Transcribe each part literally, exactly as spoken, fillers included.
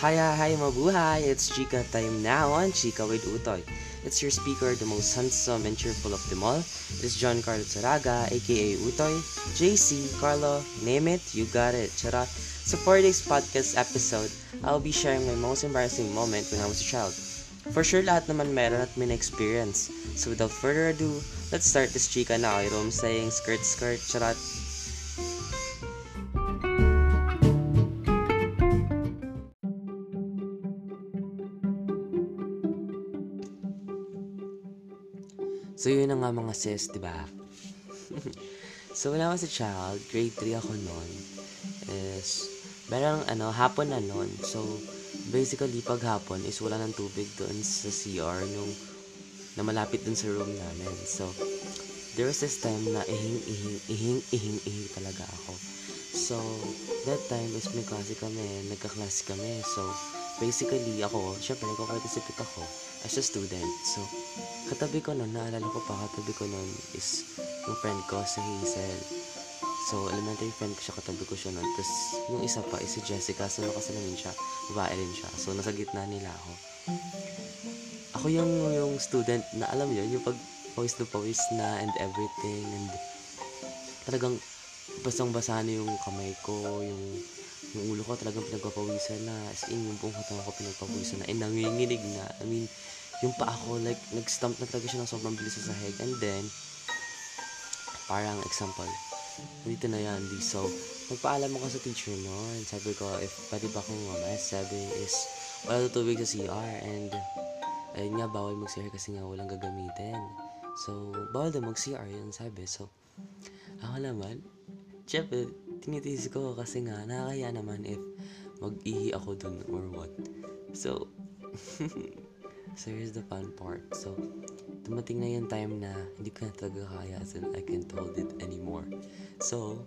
Hi, hi, hi, mabuhay! It's Chica time now on Chica with Utoy. It's your speaker, the most handsome and cheerful of them all. It's John Carlo Taraga, aka Utoy, J C, Carlo, name it, you got it, charot. So for this podcast episode, I'll be sharing my most embarrassing moment when I was a child. For sure, lahat naman meron at may na-experience. So without further ado, let's start this Chica now. You know what I'm saying? Skirt, skirt, charot. So yun na nga mga sis, diba? So when I was a child, grade three ako noon. Is, merang ano, hapon na noon. So basically pag hapon is wala ng tubig doon sa C R nung na malapit doon sa room namin. So there was this time na ihing, ihing, ihing, ihing, ihing talaga ako. So that time is may klase kami, nagka-klase kami. So basically ako, syempre nagko-participate ako as a student. So katabi ko nun, naalala ko pa, katabi ko nun is yung friend ko, si Hazel. So, elementary friend ko siya, katabi ko siya nun. Tapos, yung isa pa is si Jessica. So, nakasalamin siya, babae rin siya. So, nasa gitna nila ako. Ako yung, yung student na alam yun, yung pag pawis na pawis na and everything. And talagang basang-basa na yung kamay ko, yung, yung ulo ko talagang pinagpapawisan na. As in, yung buong katawang ko pinagpapawisan na. And nanginginig na. I mean, yung pa ako, like, nag-stump na talaga siya ng sobrang bilis sa sahig. And then, parang example, dito na yan, di. So, nagpaalam ako sa teacher noon. Sabi ko, if pwede ba akong umalis, sabi is, wala tutubig sa C R. And, ayun nga, bawal mag-C R kasi nga walang gagamitin. So, bawal na mag-C R yun, sabi. So, ako naman, syempre, tinitiis ko kasi nga, nakakaya naman if mag-ihi ako dun or what. So, so here's the fun part. So dumating na yung time na hindi ko na talaga kaya, as in I can't hold it anymore. So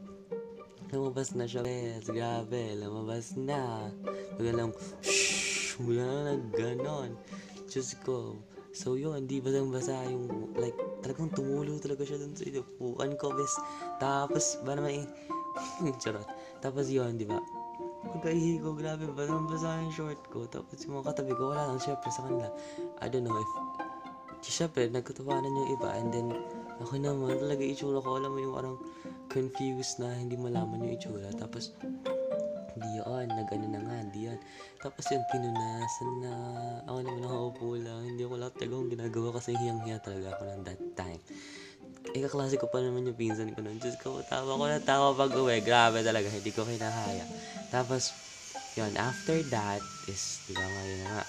lumabas na siya, guys. Grabe, lumabas na. Magalang shhh, wala na na ganon. Diyos ko. So yun, di basang-basa yung, like, talagang tumulo talaga siya dun sa inupukan ko, bes. Tapos ba naman eh charot. Tapos yun, di ba, pagkaihi ko, grabe, basang-basa yung short ko. Tapos yung mga katabi ko, wala lang, syempre sa kanila, I don't know if, syempre, nagkatawanan yung iba. And then, ako naman, talaga itsura ko, alam mo yung parang confused na hindi malaman yung itsura. Tapos, hindi yun, nag-ano na nga, hindi yan. Tapos yun, pinunasan na, ako naman nakaupo lang, hindi ako lahat talagang ginagawa kasi hiyang-hiya talaga ako ng that time. Ikaklase ko pa naman yung pinsan ko nun. Diyos ko, tawa ko na tawa pag uwi. Grabe talaga, hindi ko kinahaya. Tapos, yun, after that is, diba nga, yun na nga.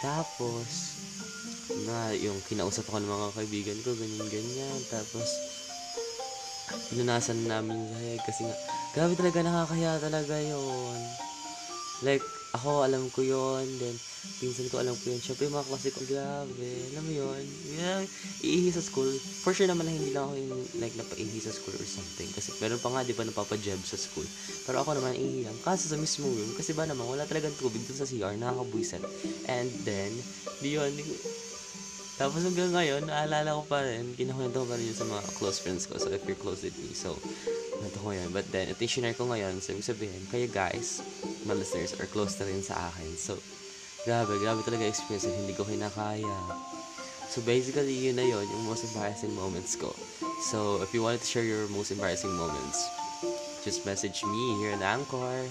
Tapos, na, yung kinausap ako ng mga kaibigan ko, ganyan-ganyan. Tapos, pinunasan namin sa hayag kasi nga, grabe talaga, nakakaya talaga yun. Like, ako, alam ko yun. Then, pinsan ko, alam ko yun. Siyempre, yung mga klase ko, grabe. Alam mo yun? Yeah. Iihi sa school. For sure naman na hindi lang ako yung, like, napaihi sa school or something. Kasi meron pa nga, di ba, napapajeb sa school. Pero ako naman, iihi lang. Kasi sa mismo room, kasi ba naman, wala talagang tubig dun sa C R. Nakakabuisan. And then, di yun. Di... Tapos hanggang ngayon, naalala ko pa rin. Kinakwento ko pa rin yun sa mga close friends ko. So, if you're close with me, so... Ito ko yun. But then, ito yung shinare ko ngayon. So, yung sabihin, kayo guys, mga listeners, are close na rin sa akin. So, grabe, grabe talaga experience. Hindi ko kinakaya. So, basically, yun na yun, yung most embarrassing moments ko. So, if you wanted to share your most embarrassing moments, just message me here on Anchor.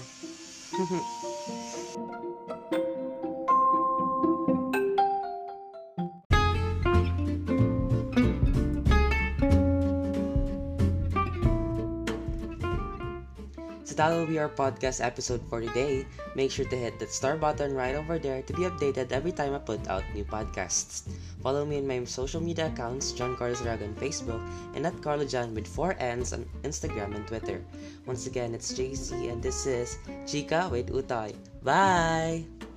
So that will be our podcast episode for today. Make sure to hit that star button right over there to be updated every time I put out new podcasts. Follow me in my social media accounts, John Carlo Taraga on Facebook, and at CarloJohn with four N's on Instagram and Twitter. Once again, it's J C and this is Chica with Utoy. Bye!